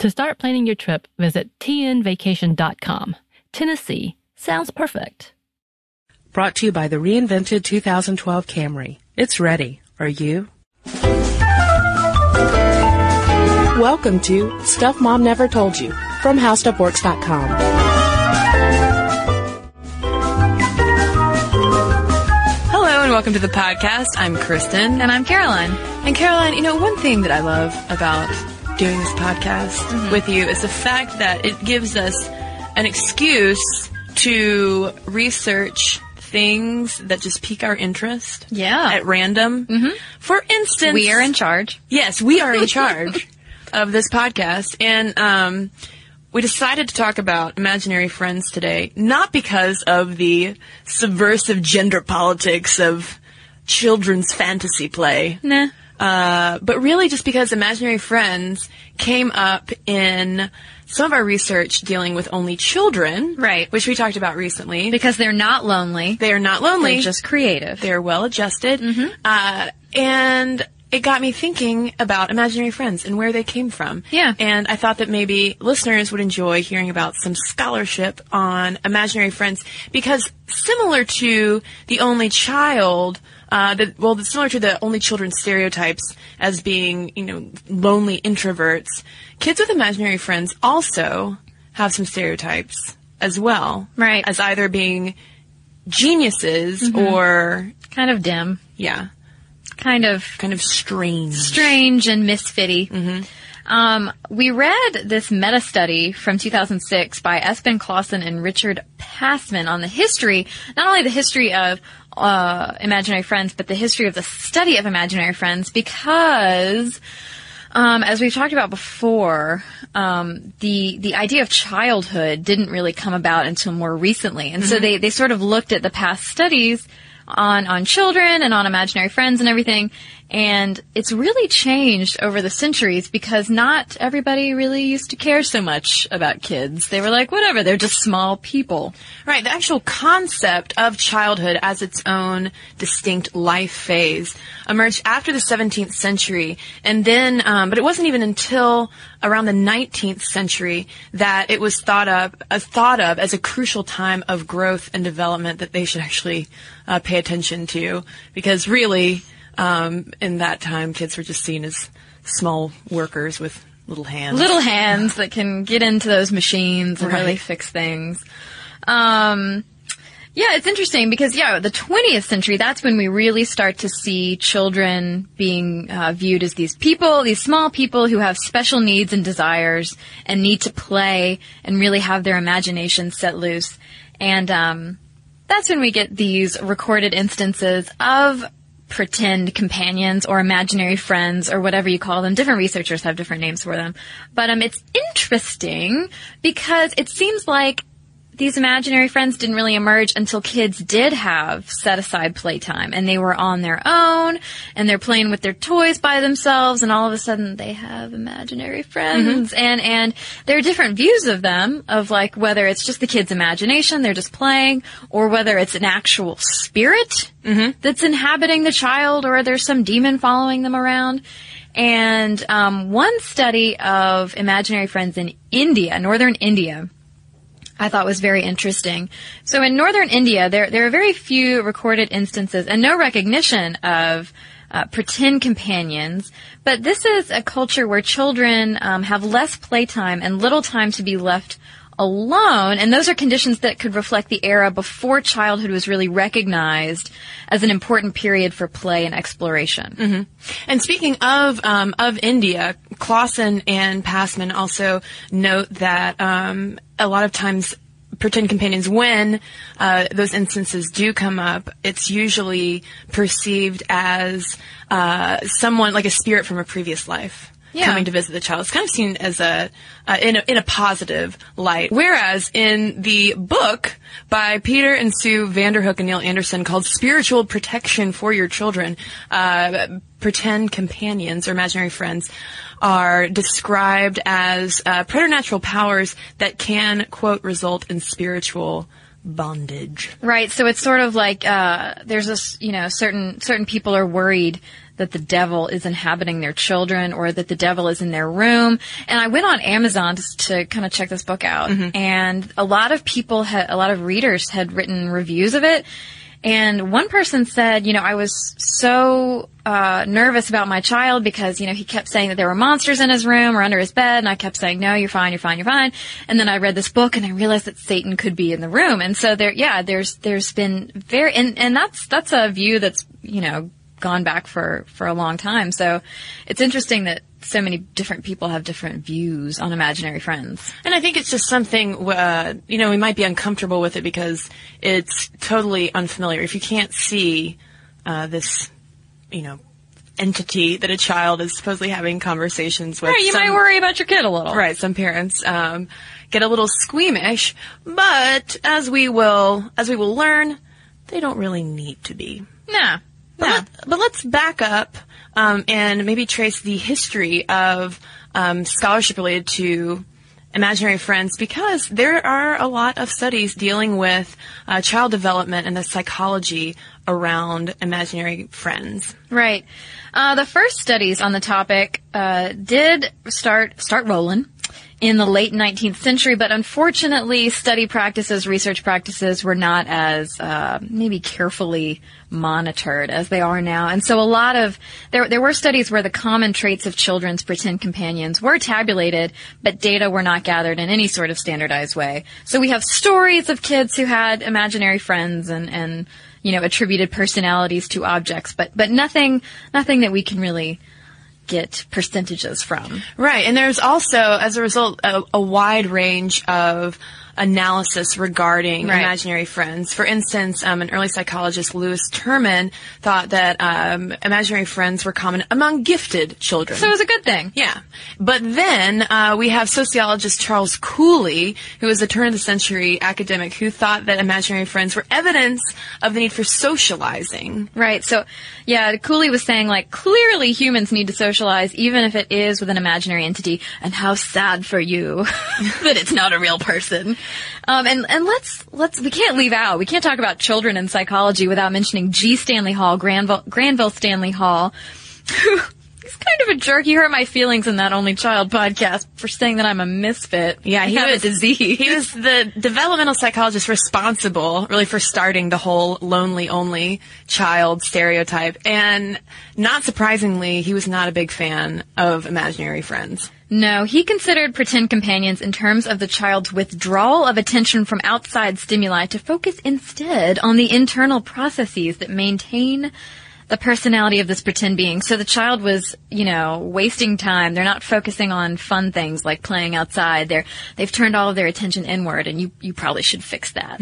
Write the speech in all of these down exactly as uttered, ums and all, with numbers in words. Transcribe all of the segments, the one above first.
To start planning your trip, visit T N vacation dot com. Tennessee sounds perfect. Brought to you by the reinvented two thousand twelve Camry. It's ready. Are you? Welcome to Stuff Mom Never Told You from How Stuff Works dot com. Hello and welcome to the podcast. I'm Kristen. And I'm Caroline. And Caroline, you know, one thing that I love about doing this podcast mm-hmm. with you is the fact that it gives us an excuse to research things that just pique our interest. Yeah. At random. Mm-hmm. For instance... We are in charge. Yes, we are in charge. Of this podcast, and um, we decided to talk about imaginary friends today, not because of the subversive gender politics of children's fantasy play, nah. uh, but really just because imaginary friends came up in some of our research dealing with only children, right? Which we talked about recently. Because they're not lonely. They are not lonely. They're just creative. They're well-adjusted. Mm-hmm. Uh, and... It got me thinking about imaginary friends and where they came from. Yeah. And I thought that maybe listeners would enjoy hearing about some scholarship on imaginary friends, because similar to the only child, uh, the, well, similar to the only children stereotypes as being, you know, lonely introverts, kids with imaginary friends also have some stereotypes as well. Right. As either being geniuses mm-hmm. or... Kind of dim. Yeah. Kind of... Kind of strange. Strange and misfitty. Mm-hmm. Um, we read this meta-study from two thousand six by Espen Clausen and Richard Passman on the history, not only the history of uh, imaginary friends, but the history of the study of imaginary friends, because... Um, as we've talked about before, um, the the idea of childhood didn't really come about until more recently. And mm-hmm. so they, they sort of looked at the past studies on on children and on imaginary friends and everything, and it's really changed over the centuries because not everybody really used to care so much about kids. They were like, whatever, they're just small people. Right, the actual concept of childhood as its own distinct life phase emerged after the seventeenth century, and then, um, but it wasn't even until around the nineteenth century that it was thought of, uh, thought of as a crucial time of growth and development that they should actually uh, pay attention to, because really... Um, in that time, kids were just seen as small workers with little hands. Little hands that can get into those machines and right. really fix things. Um, yeah, it's interesting because, yeah, the twentieth century, that's when we really start to see children being uh, viewed as these people, these small people who have special needs and desires and need to play and really have their imagination set loose. And um, that's when we get these recorded instances of pretend companions or imaginary friends or whatever you call them. Different researchers have different names for them. But um, it's interesting because it seems like these imaginary friends didn't really emerge until kids did have set-aside playtime and they were on their own and they're playing with their toys by themselves and all of a sudden they have imaginary friends. Mm-hmm. And, and there are different views of them, of like whether it's just the kids' imagination, they're just playing, or whether it's an actual spirit mm-hmm. that's inhabiting the child or there's some demon following them around. And um, one study of imaginary friends in India, northern India, I thought was very interesting. So in northern India, there there are very few recorded instances and no recognition of uh, pretend companions. But this is a culture where children um, have less playtime and little time to be left alone, and those are conditions that could reflect the era before childhood was really recognized as an important period for play and exploration. Mm-hmm. And speaking of um, of India, Clausen and Passman also note that um, a lot of times pretend companions, when uh, those instances do come up, it's usually perceived as uh, someone like a spirit from a previous life. Yeah. Coming to visit the child. It's kind of seen as a, uh, in a, in a positive light. Whereas in the book by Peter and Sue Vanderhoek and Neil Anderson called Spiritual Protection for Your Children, uh, pretend companions or imaginary friends are described as, uh, preternatural powers that can, quote, result in spiritual bondage. Right. So it's sort of like, uh, there's a, you know, certain, certain people are worried that the devil is inhabiting their children or that the devil is in their room. And I went on Amazon just to kind of check this book out. Mm-hmm. And a lot of people, had, a lot of readers had written reviews of it. And one person said, you know, I was so uh nervous about my child because, you know, he kept saying that there were monsters in his room or under his bed. And I kept saying, no, you're fine, you're fine, you're fine. And then I read this book and I realized that Satan could be in the room. And so there, yeah, there's there's been very, and, and that's that's a view that's, you know, gone back for, for a long time. So it's interesting that so many different people have different views on imaginary friends. And I think it's just something, uh, you know, we might be uncomfortable with it because it's totally unfamiliar. If you can't see uh, this, you know, entity that a child is supposedly having conversations with. Right, you some, might worry about your kid a little. Right, some parents um, get a little squeamish, but as we will, as we will learn, they don't really need to be. Nah. But, yeah. let, but let's back up um, and maybe trace the history of um, scholarship related to imaginary friends, because there are a lot of studies dealing with uh, child development and the psychology around imaginary friends. Right. Uh, the first studies on the topic uh, did start start rolling in the late nineteenth century, but unfortunately, study practices, research practices were not as uh, maybe carefully monitored as they are now. And so a lot of, there there were studies where the common traits of children's pretend companions were tabulated, but data were not gathered in any sort of standardized way. So we have stories of kids who had imaginary friends and, and you know, attributed personalities to objects, but, but nothing, nothing that we can really get percentages from. Right. And there's also, as a result, a, a wide range of analysis regarding right. imaginary friends. For instance, um, an early psychologist, Lewis Terman, thought that um, imaginary friends were common among gifted children. So it was a good thing. Yeah. But then uh, we have sociologist Charles Cooley, who was a turn-of-the-century academic, who thought that imaginary friends were evidence of the need for socializing. Right. So, yeah, Cooley was saying, like, clearly humans need to socialize, even if it is with an imaginary entity, and how sad for you that it's not a real person. Um, and, and let's, let's, we can't leave out, we can't talk about children and psychology without mentioning G. Stanley Hall, Granville, Granville Stanley Hall, who is kind of a jerk. He hurt my feelings in That Only Child podcast for saying that I'm a misfit. Yeah, he had a disease. He was the developmental psychologist responsible, really, for starting the whole lonely only child stereotype. And not surprisingly, he was not a big fan of imaginary friends. No, he considered pretend companions in terms of the child's withdrawal of attention from outside stimuli to focus instead on the internal processes that maintain the personality of this pretend being. So the child was, you know, wasting time. They're not focusing on fun things like playing outside. They're, they've turned all of their attention inward, and you, you probably should fix that.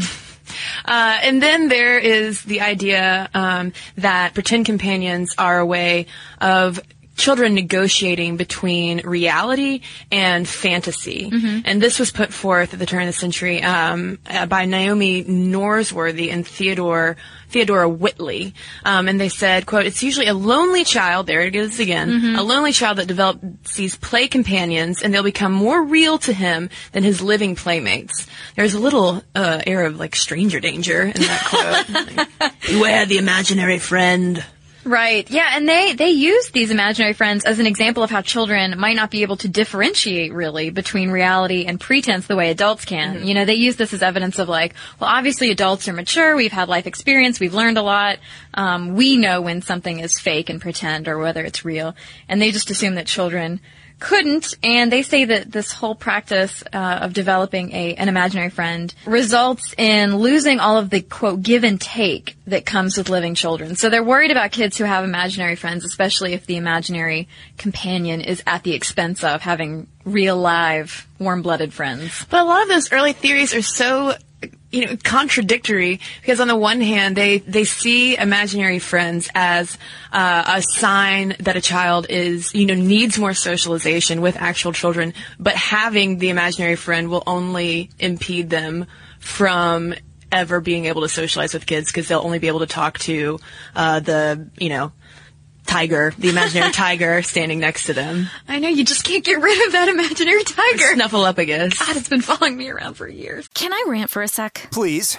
Uh, and then there is the idea um, that pretend companions are a way of children negotiating between reality and fantasy. Mm-hmm. And this was put forth at the turn of the century um, by Naomi Norsworthy and Theodore Theodore Whitley. Um, and they said, quote, "It's usually a lonely child," there it is again, mm-hmm. "a lonely child that develops these play companions, and they'll become more real to him than his living playmates." There's a little uh, air of, like, stranger danger in that quote. Like, beware the imaginary friend. Right. Yeah, and they, they use these imaginary friends as an example of how children might not be able to differentiate, really, between reality and pretense the way adults can. Mm-hmm. You know, they use this as evidence of, like, well, obviously adults are mature, we've had life experience, we've learned a lot, um, we know when something is fake and pretend or whether it's real. And they just assume that children couldn't, and they say that this whole practice uh, of developing a an imaginary friend results in losing all of the, quote, give and take that comes with living children. So they're worried about kids who have imaginary friends, especially if the imaginary companion is at the expense of having real, live, warm-blooded friends. But a lot of those early theories are so, you know, contradictory, because on the one hand, they, they see imaginary friends as uh, a sign that a child is, you know, needs more socialization with actual children, but having the imaginary friend will only impede them from ever being able to socialize with kids, because they'll only be able to talk to uh, the, you know, tiger, the imaginary tiger standing next to them. I know, you just can't get rid of that imaginary tiger. Snuffleupagus. God, it's been following me around for years. Can I rant for a sec? Please.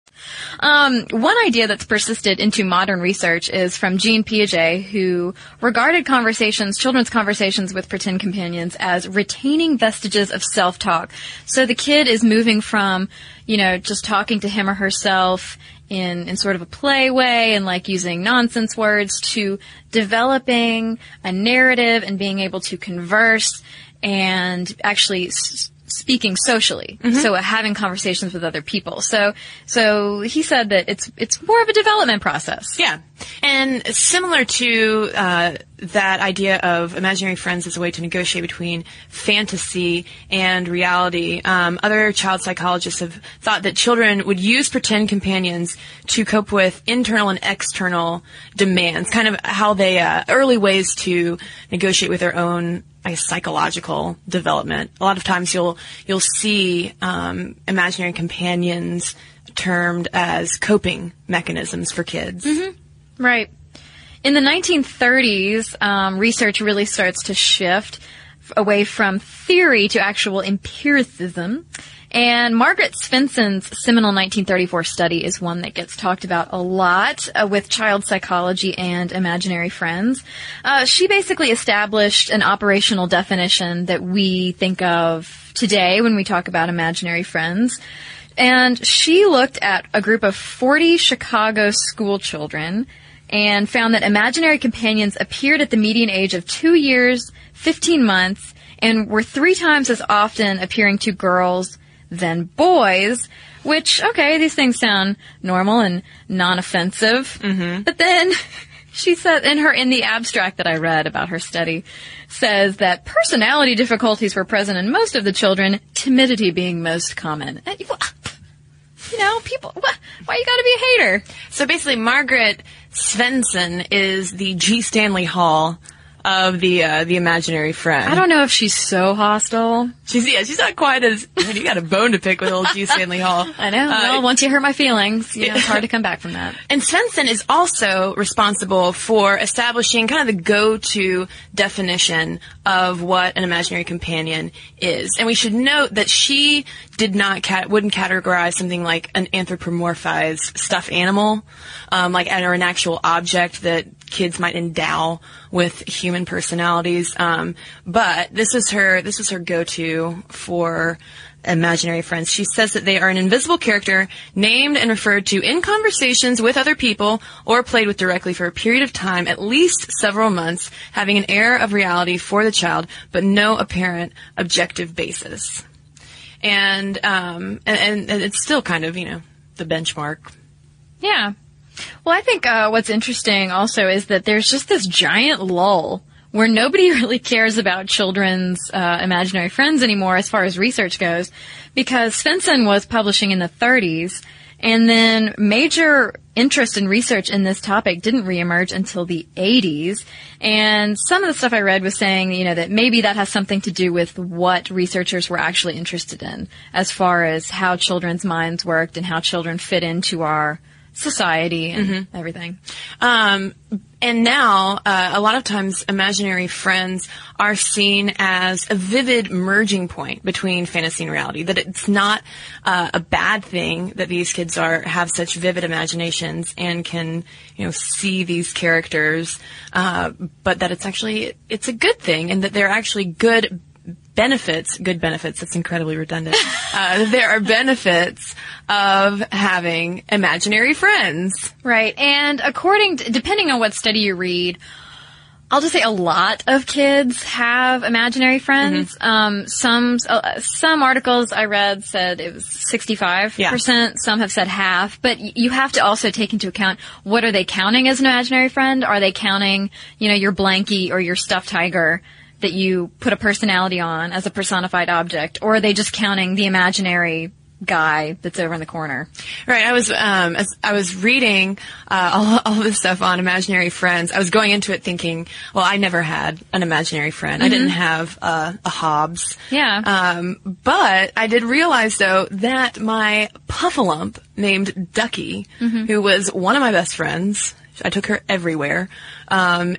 Um, one idea that's persisted into modern research is from Jean Piaget, who regarded conversations, children's conversations with pretend companions, as retaining vestiges of self-talk. So the kid is moving from, you know, just talking to him or herself in, in sort of a play way and like using nonsense words, to developing a narrative and being able to converse and actually s- speaking socially. Mm-hmm. So uh, having conversations with other people. So, so he said that it's, it's more of a development process. Yeah. And similar to, uh, that idea of imaginary friends as a way to negotiate between fantasy and reality, Um, other child psychologists have thought that children would use pretend companions to cope with internal and external demands, kind of how they, uh, early ways to negotiate with their own, I guess, psychological development. A lot of times you'll, you'll see, um, imaginary companions termed as coping mechanisms for kids. Mm-hmm. Right. In the nineteen thirties, um, research really starts to shift away from theory to actual empiricism. And Margaret Svensson's seminal nineteen thirty-four study is one that gets talked about a lot uh, with child psychology and imaginary friends. Uh, she basically established an operational definition that we think of today when we talk about imaginary friends. And she looked at a group of forty Chicago school children and found that imaginary companions appeared at the median age of two years, fifteen months, and were three times as often appearing to girls than boys, which, okay, these things sound normal and non-offensive. Mm-hmm. But then she said in her in the abstract that I read about her study, says that personality difficulties were present in most of the children, timidity being most common. You know, people, why you gotta be a hater? So basically, Margaret Svensson is the G. Stanley Hall of the uh, the imaginary friend. I don't know if she's so hostile. She's yeah, she's not quite as. Man, you got a bone to pick with old G. Stanley Hall. I know. Uh, well, once you hurt my feelings, you know, it's hard to come back from that. And Svensson is also responsible for establishing kind of the go-to definition of what an imaginary companion is. And we should note that she did not cat wouldn't categorize something like an anthropomorphized stuffed animal, um, like or an actual object that kids might endow with human personalities. Um, but this is her, this was her go-to for imaginary friends. She says that they are an invisible character named and referred to in conversations with other people or played with directly for a period of time, at least several months, having an air of reality for the child, but no apparent objective basis. And, um, and, and it's still kind of, you know, the benchmark. Yeah. Well, I think uh, what's interesting also is that there's just this giant lull where nobody really cares about children's uh, imaginary friends anymore as far as research goes, because Svensson was publishing in the thirties, and then major interest in research in this topic didn't reemerge until the eighties. And some of the stuff I read was saying, you know, that maybe that has something to do with what researchers were actually interested in as far as how children's minds worked and how children fit into our society and mm-hmm. everything. Um, and now, uh, a lot of times imaginary friends are seen as a vivid merging point between fantasy and reality, that it's not uh, a bad thing that these kids are have such vivid imaginations and can, you know, see these characters, uh, but that it's actually, it's a good thing, and that they're actually good benefits, good benefits, that's incredibly redundant. Uh, there are benefits of having imaginary friends. Right. And according to, depending on what study you read, I'll just say a lot of kids have imaginary friends. Mm-hmm. Um, some, uh, some articles I read said it was sixty-five percent. Yeah. Some have said half. But y- you have to also take into account, what are they counting as an imaginary friend? Are they counting, you know, your blankie or your stuffed tiger that you put a personality on as a personified object, or are they just counting the imaginary guy that's over in the corner? Right. I was um, as I was reading uh, all, all this stuff on imaginary friends, I was going into it thinking, well, I never had an imaginary friend. Mm-hmm. I didn't have uh, a Hobbes. Yeah. Um, but I did realize, though, that my Puffalump named Ducky, mm-hmm. who was one of my best friends, I took her everywhere. Um,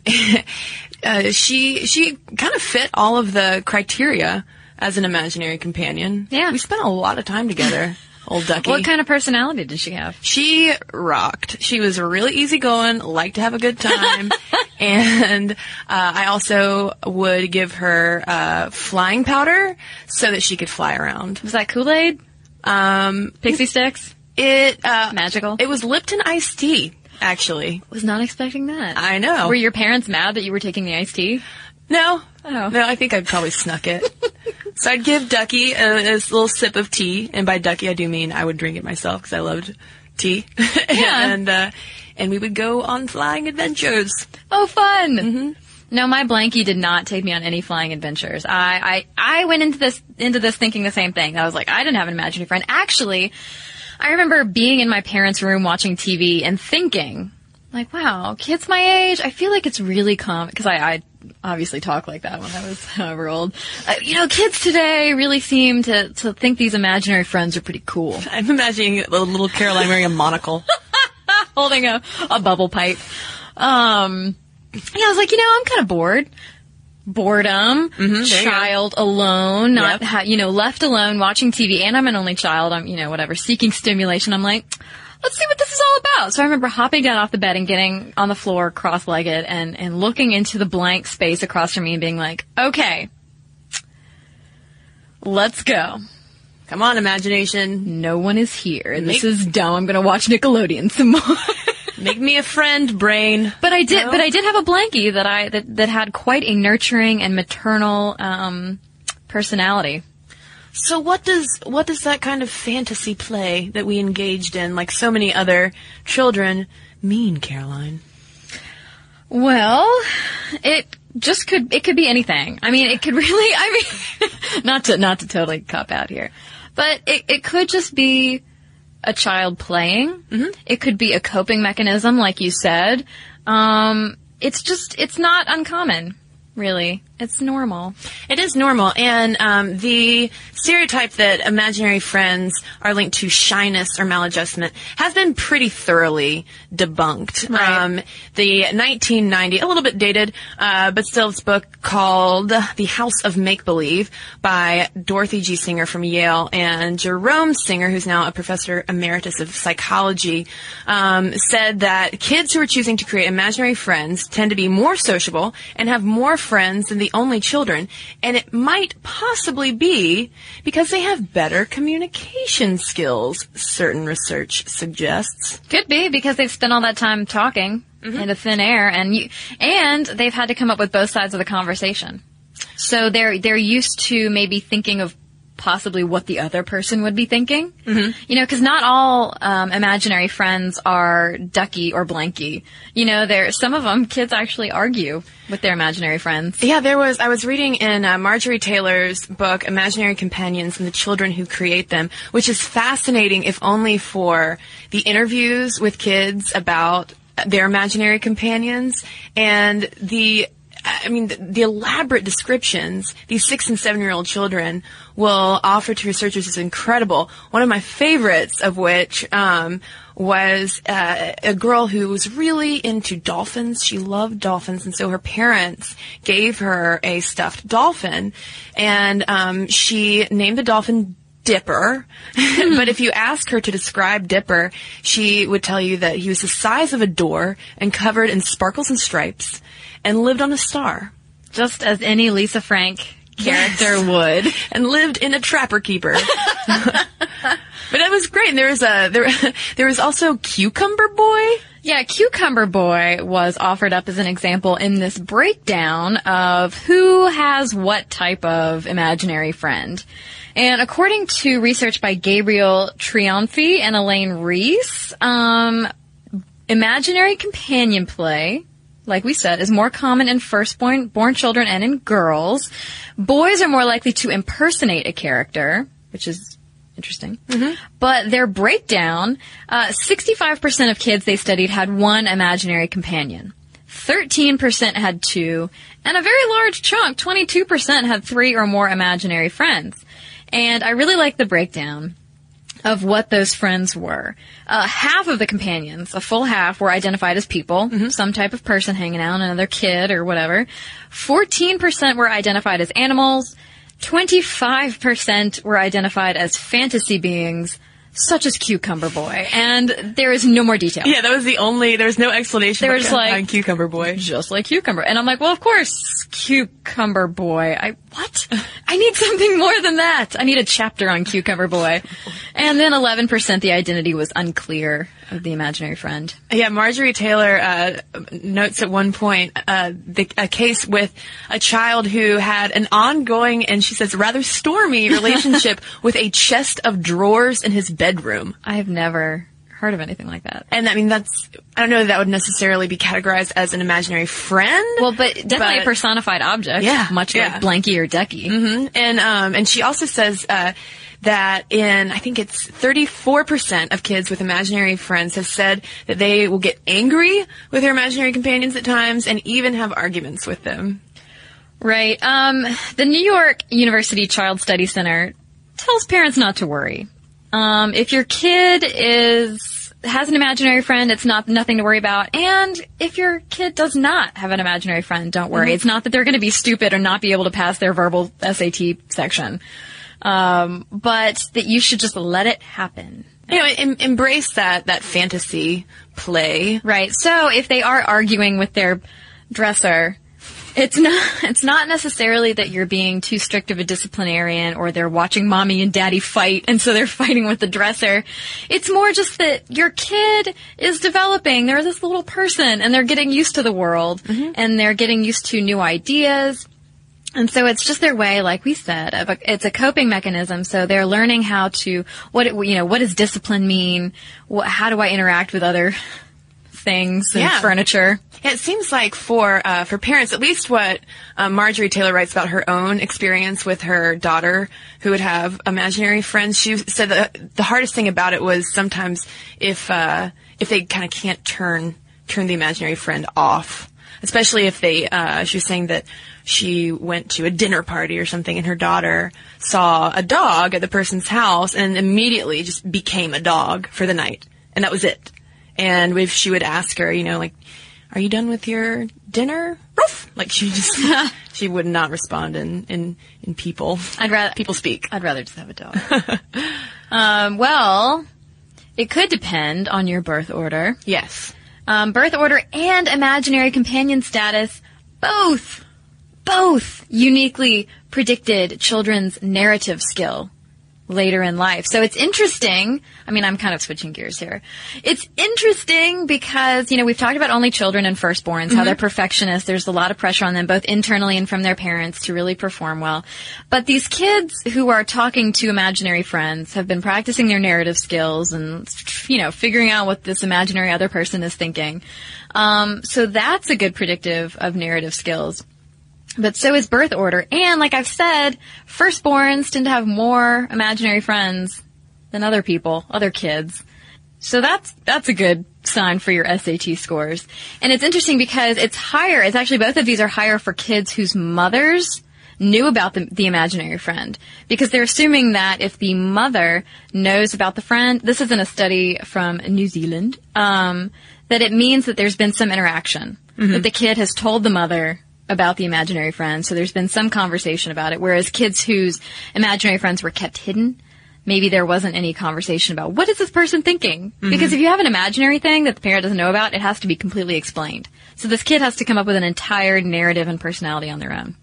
uh, she she kind of fit all of the criteria as an imaginary companion. Yeah. We spent a lot of time together, old Ducky. What kind of personality did she have? She rocked. She was really easygoing, liked to have a good time. And uh, I also would give her uh, flying powder so that she could fly around. Was that Kool-Aid? Um, Pixie sticks? It uh, Magical? It was Lipton iced tea. Actually, was not expecting that. I know. Were your parents mad that you were taking the iced tea? No. Oh. No, I think I probably snuck it. So I'd give Ducky a, a little sip of tea, and by Ducky I do mean I would drink it myself because I loved tea. Yeah. And uh, and we would go on flying adventures. Oh, fun! Mm-hmm. No, my blankie did not take me on any flying adventures. I, I I went into this into this thinking the same thing. I was like, I didn't have an imaginary friend. Actually, I remember being in my parents' room watching T V and thinking, like, wow, kids my age, I feel like it's really common, because I, I obviously talk like that when I was however old. Uh, you know, kids today really seem to, to think these imaginary friends are pretty cool. I'm imagining a little Caroline wearing a monocle. Holding a, a bubble pipe. Um, yeah, I was like, you know, I'm kind of bored. Boredom, mm-hmm, child alone, not, yep. ha- you know, left alone, watching T V, and I'm an only child, I'm, you know, whatever, seeking stimulation. I'm like, let's see what this is all about. So I remember hopping down off the bed and getting on the floor cross-legged and, and looking into the blank space across from me and being like, okay, let's go. Come on, imagination. No one is here. Make- this is dumb. I'm going to watch Nickelodeon some more. Make me a friend, brain. But I did, no? but I did have a blankie that I that, that had quite a nurturing and maternal um, personality. So what does what does that kind of fantasy play that we engaged in, like so many other children, mean, Caroline? Well, it just could it could be anything. I mean, it could really. I mean, not to not to totally cop out here, but it it could just be a child playing. Mm-hmm. It could be a coping mechanism, like you said. Um, it's just it's not uncommon. Really. It's normal. It is normal. And um, the stereotype that imaginary friends are linked to shyness or maladjustment has been pretty thoroughly debunked. Right. Um, the nineteen ninety, a little bit dated, uh, but still this book called The House of Make-Believe by Dorothy G. Singer from Yale and Jerome Singer, who's now a professor emeritus of psychology, um, said that kids who are choosing to create imaginary friends tend to be more sociable and have more friends than the only children, and it might possibly be because they have better communication skills, certain research suggests. Could be because they've spent all that time talking mm-hmm. in a thin air, and you, and they've had to come up with both sides of the conversation. So they're they're used to maybe thinking of possibly what the other person would be thinking. Mm-hmm. You know, because not all um, imaginary friends are ducky or blanky. You know, there some of them kids actually argue with their imaginary friends. Yeah, there was. I was reading in uh, Marjorie Taylor's book, Imaginary Companions and the Children Who Create Them, which is fascinating, if only for the interviews with kids about their imaginary companions and the. I mean, the, the elaborate descriptions these six- and seven-year-old children will offer to researchers is incredible. One of my favorites of which um, was uh, a girl who was really into dolphins. She loved dolphins, and so her parents gave her a stuffed dolphin, and um, she named the dolphin Dipper. But if you ask her to describe Dipper, she would tell you that he was the size of a door and covered in sparkles and stripes, and lived on a star. Just as any Lisa Frank character yes. would. And lived in a trapper keeper. But it was great. And there was a, there, there was also Cucumber Boy. Yeah, Cucumber Boy was offered up as an example in this breakdown of who has what type of imaginary friend. And according to research by Gabriel Triomphe and Elaine Reese, um, imaginary companion play, like we said, is more common in firstborn born children and in girls. Boys are more likely to impersonate a character, which is interesting. Mm-hmm. But their breakdown, uh, sixty-five percent of kids they studied had one imaginary companion. thirteen percent had two, and a very large chunk, twenty-two percent had three or more imaginary friends. And I really like the breakdown of what those friends were. Uh, half of the companions, a full half, were identified as people, mm-hmm. some type of person hanging out, another kid or whatever. fourteen percent were identified as animals. twenty-five percent were identified as fantasy beings, such as Cucumber Boy. And there is no more detail. Yeah, that was the only, there was no explanation there was on, like, on Cucumber Boy. Just like Cucumber. And I'm like, well, of course, Cucumber Boy. I, what? I need something more than that. I need a chapter on Cucumber Boy. And then eleven percent, the identity was unclear of the imaginary friend. Yeah, Marjorie Taylor uh, notes at one point uh, the, a case with a child who had an ongoing, and she says, rather stormy relationship with a chest of drawers in his bedroom. I have never heard of anything like that. And I mean, that's, I don't know that, that would necessarily be categorized as an imaginary friend. Well, but definitely but, a personified object. Yeah. Much yeah. like Blanky or Ducky. Mm-hmm. And, um, and she also says, uh, that in, I think it's thirty-four percent of kids with imaginary friends have said that they will get angry with their imaginary companions at times and even have arguments with them. Right. Um, the New York University Child Study Center tells parents not to worry. Um, if your kid is, has an imaginary friend, it's not, nothing to worry about. And if your kid does not have an imaginary friend, don't worry. Mm-hmm. It's not that they're going to be stupid or not be able to pass their verbal S A T section. Um, but that you should just let it happen. You know, em- embrace that, that fantasy play. Right. So if they are arguing with their dresser, it's not, it's not necessarily that you're being too strict of a disciplinarian or they're watching mommy and daddy fight and so they're fighting with the dresser. It's more just that your kid is developing. They're this little person and they're getting used to the world mm-hmm. and they're getting used to new ideas. And so it's just their way, like we said, of a, it's a coping mechanism. So they're learning how to, what it, you know, what does discipline mean? What, how do I interact with other things and yeah. furniture? It seems like for uh, for parents, at least what uh, Marjorie Taylor writes about her own experience with her daughter who would have imaginary friends, she said that the hardest thing about it was sometimes if uh, if they kind of can't turn turn the imaginary friend off, especially if they, uh, she was saying that she went to a dinner party or something and her daughter saw a dog at the person's house and immediately just became a dog for the night. And that was it. And if she would ask her, you know, like, are you done with your dinner? Ruff! Like, she just, she would not respond in, in, in people. I'd rather, people speak. I'd rather just have a dog. um, well, it could depend on your birth order. Yes. Um, birth order and imaginary companion status, both, both uniquely predicted children's narrative skill later in life. So it's interesting. I mean, I'm kind of switching gears here. It's interesting because, you know, we've talked about only children and firstborns, mm-hmm. how they're perfectionists. There's a lot of pressure on them, both internally and from their parents, to really perform well. But these kids who are talking to imaginary friends have been practicing their narrative skills and, you know, figuring out what this imaginary other person is thinking. Um, so that's a good predictive of narrative skills. But so is birth order. And like I've said, firstborns tend to have more imaginary friends than other people, other kids. So that's that's a good sign for your S A T scores. And it's interesting because it's higher. It's actually both of these are higher for kids whose mothers knew about the, the imaginary friend, because they're assuming that if the mother knows about the friend, this is in a study from New Zealand, um, that it means that there's been some interaction, mm-hmm. that the kid has told the mother about the imaginary friend, so there's been some conversation about it, whereas kids whose imaginary friends were kept hidden, maybe there wasn't any conversation about what is this person thinking? Mm-hmm. Because if you have an imaginary thing that the parent doesn't know about, it has to be completely explained. So this kid has to come up with an entire narrative and personality on their own.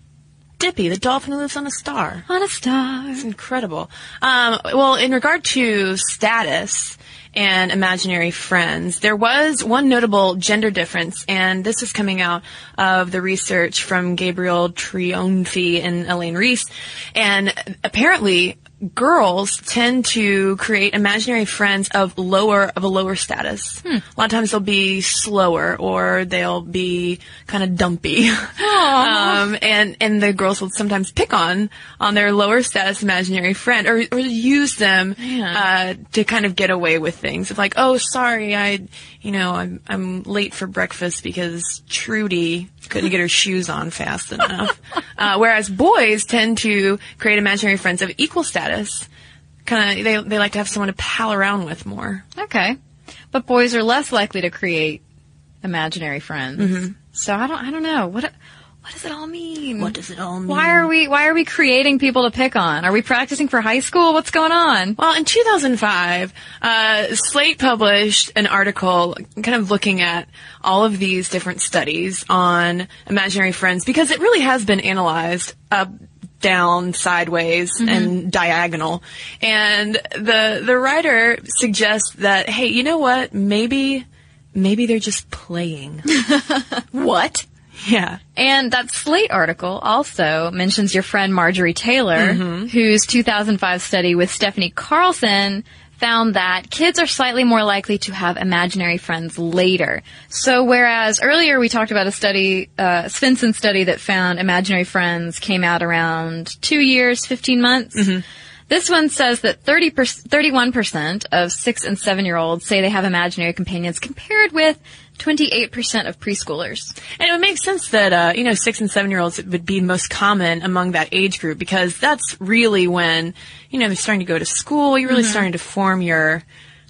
Dippy, the dolphin who lives on a star. On a star. It's incredible. Um, well, in regard to status and imaginary friends, there was one notable gender difference, and this is coming out of the research from Gabriel Triomphe and Elaine Reese. And apparently, girls tend to create imaginary friends of lower of a lower status. Hmm. A lot of times they'll be slower or they'll be kind of dumpy. um, and and the girls will sometimes pick on on their lower status imaginary friend, or or use them yeah. uh, to kind of get away with things. It's like, oh, sorry, I, you know, I'm I'm late for breakfast because Trudy couldn't get her shoes on fast enough. Uh, whereas boys tend to create imaginary friends of equal status. Kind of, they they like to have someone to pal around with more. Okay, but boys are less likely to create imaginary friends. Mm-hmm. So I don't I don't know what what does it all mean? What does it all mean? Why are we why are we creating people to pick on? Are we practicing for high school? What's going on? Well, in two thousand five, uh, Slate published an article kind of looking at all of these different studies on imaginary friends, because it really has been analyzed. Uh, down, sideways, mm-hmm. and diagonal. And the the writer suggests that, hey, you know what? Maybe maybe they're just playing. What? Yeah. And that Slate article also mentions your friend Marjorie Taylor, mm-hmm. whose two thousand five study with Stephanie Carlson found that kids are slightly more likely to have imaginary friends later. So whereas earlier we talked about a study, uh, Svensson's study that found imaginary friends came out around two years, fifteen months. Mm-hmm. This one says that thirty-one percent of six and seven year olds say they have imaginary companions, compared with twenty-eight percent of preschoolers. And it would make sense that, uh, you know, six and seven year olds would be most common among that age group, because that's really when, you know, they're starting to go to school. You're really mm-hmm. starting to form your,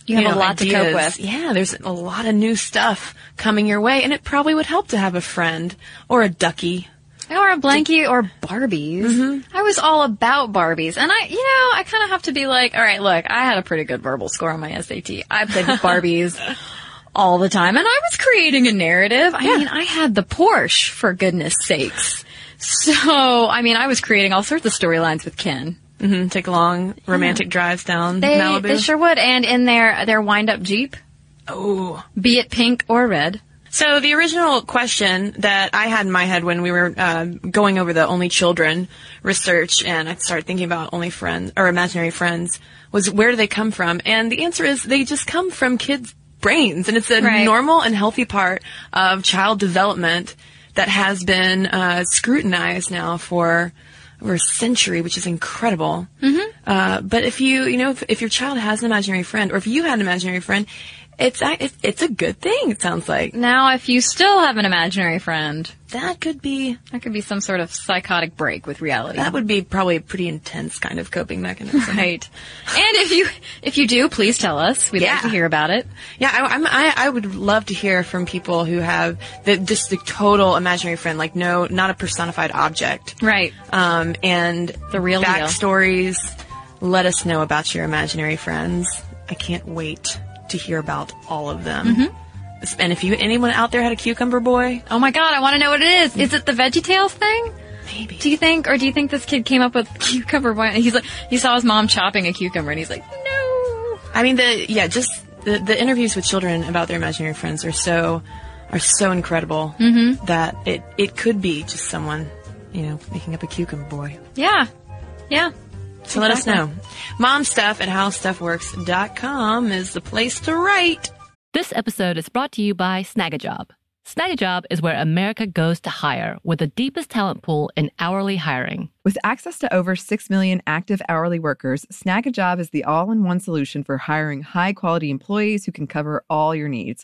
you, you have know, a lot ideas. To cope with. Yeah, there's a lot of new stuff coming your way, and it probably would help to have a friend or a ducky. Or a blankie or Barbies. Mm-hmm. I was all about Barbies. And I, you know, I kind of have to be like, all right, look, I had a pretty good verbal score on my S A T. I played with Barbies all the time. And I was creating a narrative. I yeah. mean, I had the Porsche, for goodness sakes. So, I mean, I was creating all sorts of storylines with Ken. Mm-hmm. Take long romantic yeah. drives down they, Malibu. They sure would. And in their, their wind-up Jeep. Oh. Be it pink or red. So the original question that I had in my head when we were uh, going over the Only Children research, and I started thinking about only friends or imaginary friends, was where do they come from? And the answer is they just come from kids' brains, and it's a right. normal and healthy part of child development that has been uh, scrutinized now for over a century, which is incredible. Mm-hmm. Uh, but if you, you know, if, if your child has an imaginary friend, or if you had an imaginary friend, It's a, it's a good thing, it sounds like. Now, if you still have an imaginary friend, that could be... That could be some sort of psychotic break with reality. That would be probably a pretty intense kind of coping mechanism. Right. And if you if you do, please tell us. We'd yeah. like to hear about it. Yeah, I, I'm, I I would love to hear from people who have the, just the total imaginary friend, like no, not a personified object. Right. Um, and the real backstories. Let us know about your imaginary friends. I can't wait to hear about all of them. Mm-hmm. And if you anyone out there had a cucumber boy, oh my god, I want to know what it is. Is it the VeggieTales thing? Maybe. Do you think, or do you think this kid came up with cucumber boy? And he's like, he saw his mom chopping a cucumber, and he's like, no. I mean, the yeah, just the, the interviews with children about their imaginary friends are so are so incredible mm-hmm. that it it could be just someone, you know, making up a cucumber boy. Yeah, yeah. So let exactly. us know. Momstuff at howstuffworks dot com is the place to write. This episode is brought to you by Snagajob. Snagajob is where America goes to hire, with the deepest talent pool in hourly hiring. With access to over six million active hourly workers, Snagajob is the all-in-one solution for hiring high-quality employees who can cover all your needs.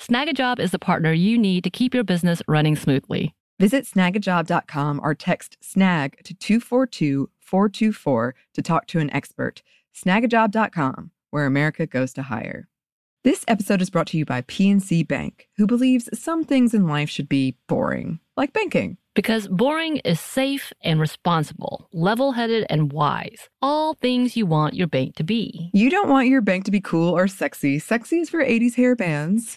Snagajob is the partner you need to keep your business running smoothly. Visit snagajob dot com or text SNAG to two four two, four two four to talk to an expert. snagajob dot com, where America goes to hire. This episode is brought to you by P N C Bank, who believes some things in life should be boring, like banking. Because boring is safe and responsible, level-headed and wise. All things you want your bank to be. You don't want your bank to be cool or sexy. Sexy is for eighties hair bands.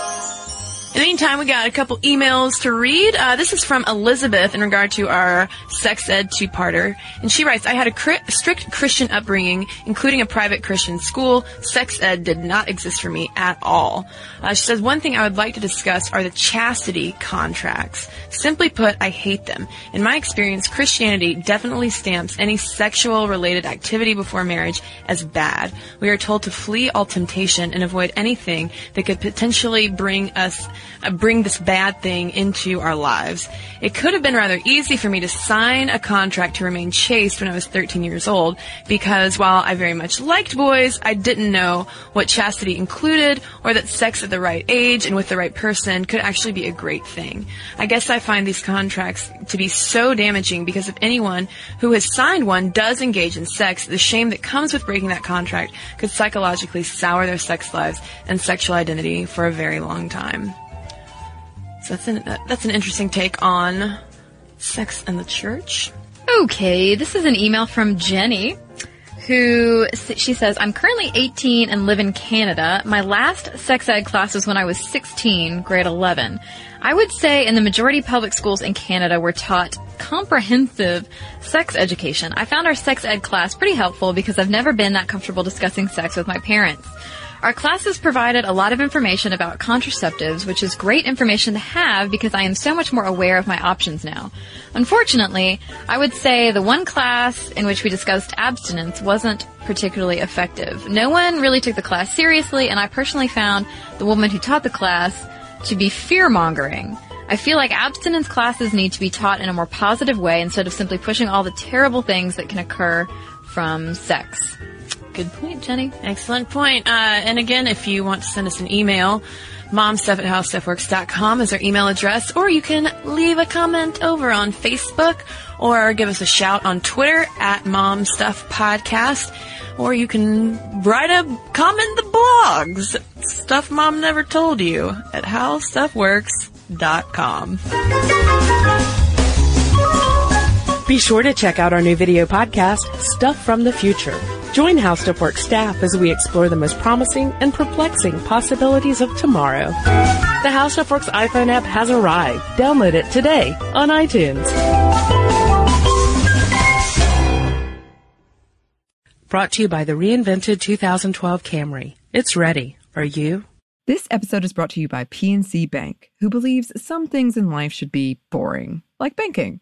In the meantime, we got a couple emails to read. Uh, this is from Elizabeth in regard to our sex ed two-parter. And she writes, I had a cri- strict Christian upbringing, including a private Christian school. Sex ed did not exist for me at all. Uh, she says, one thing I would like to discuss are the chastity contracts. Simply put, I hate them. In my experience, Christianity definitely stamps any sexual-related activity before marriage as bad. We are told to flee all temptation and avoid anything that could potentially bring us... bring this bad thing into our lives. It could have been rather easy for me to sign a contract to remain chaste when I was thirteen years old, because while I very much liked boys, I didn't know what chastity included, or that sex at the right age and with the right person could actually be a great thing. I guess I find these contracts to be so damaging, because if anyone who has signed one does engage in sex, the shame that comes with breaking that contract could psychologically sour their sex lives and sexual identity for a very long time. So that's an, that's an interesting take on sex and the church. Okay, this is an email from Jenny, who, she says, I'm currently eighteen and live in Canada. My last sex ed class was when I was sixteen, grade eleven. I would say in the majority of public schools in Canada were taught comprehensive sex education. I found our sex ed class pretty helpful because I've never been that comfortable discussing sex with my parents. Our class has provided a lot of information about contraceptives, which is great information to have because I am so much more aware of my options now. Unfortunately, I would say the one class in which we discussed abstinence wasn't particularly effective. No one really took the class seriously, and I personally found the woman who taught the class to be fear-mongering. I feel like abstinence classes need to be taught in a more positive way instead of simply pushing all the terrible things that can occur from sex. Good point, Jenny. Excellent point. Uh, and again, if you want to send us an email, mom stuff at how stuff works dot com is our email address, or you can leave a comment over on Facebook or give us a shout on Twitter at momstuffpodcast, or you can write a comment the blogs, Stuff Mom Never Told You, at how stuff works dot com. Be sure to check out our new video podcast, Stuff from the Future. Join How Stuff Works staff as we explore the most promising and perplexing possibilities of tomorrow. The How Stuff Works iPhone app has arrived. Download it today on iTunes. Brought to you by the reinvented two thousand twelve Camry. It's ready. Are you? This episode is brought to you by P N C Bank, who believes some things in life should be boring, like banking.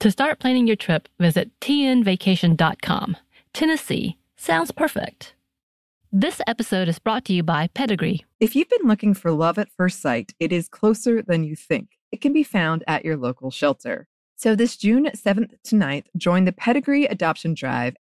To start planning your trip, visit T N vacation dot com. Tennessee sounds perfect. This episode is brought to you by Pedigree. If you've been looking for love at first sight, it is closer than you think. It can be found at your local shelter. So this June seventh to ninth, join the Pedigree Adoption Drive,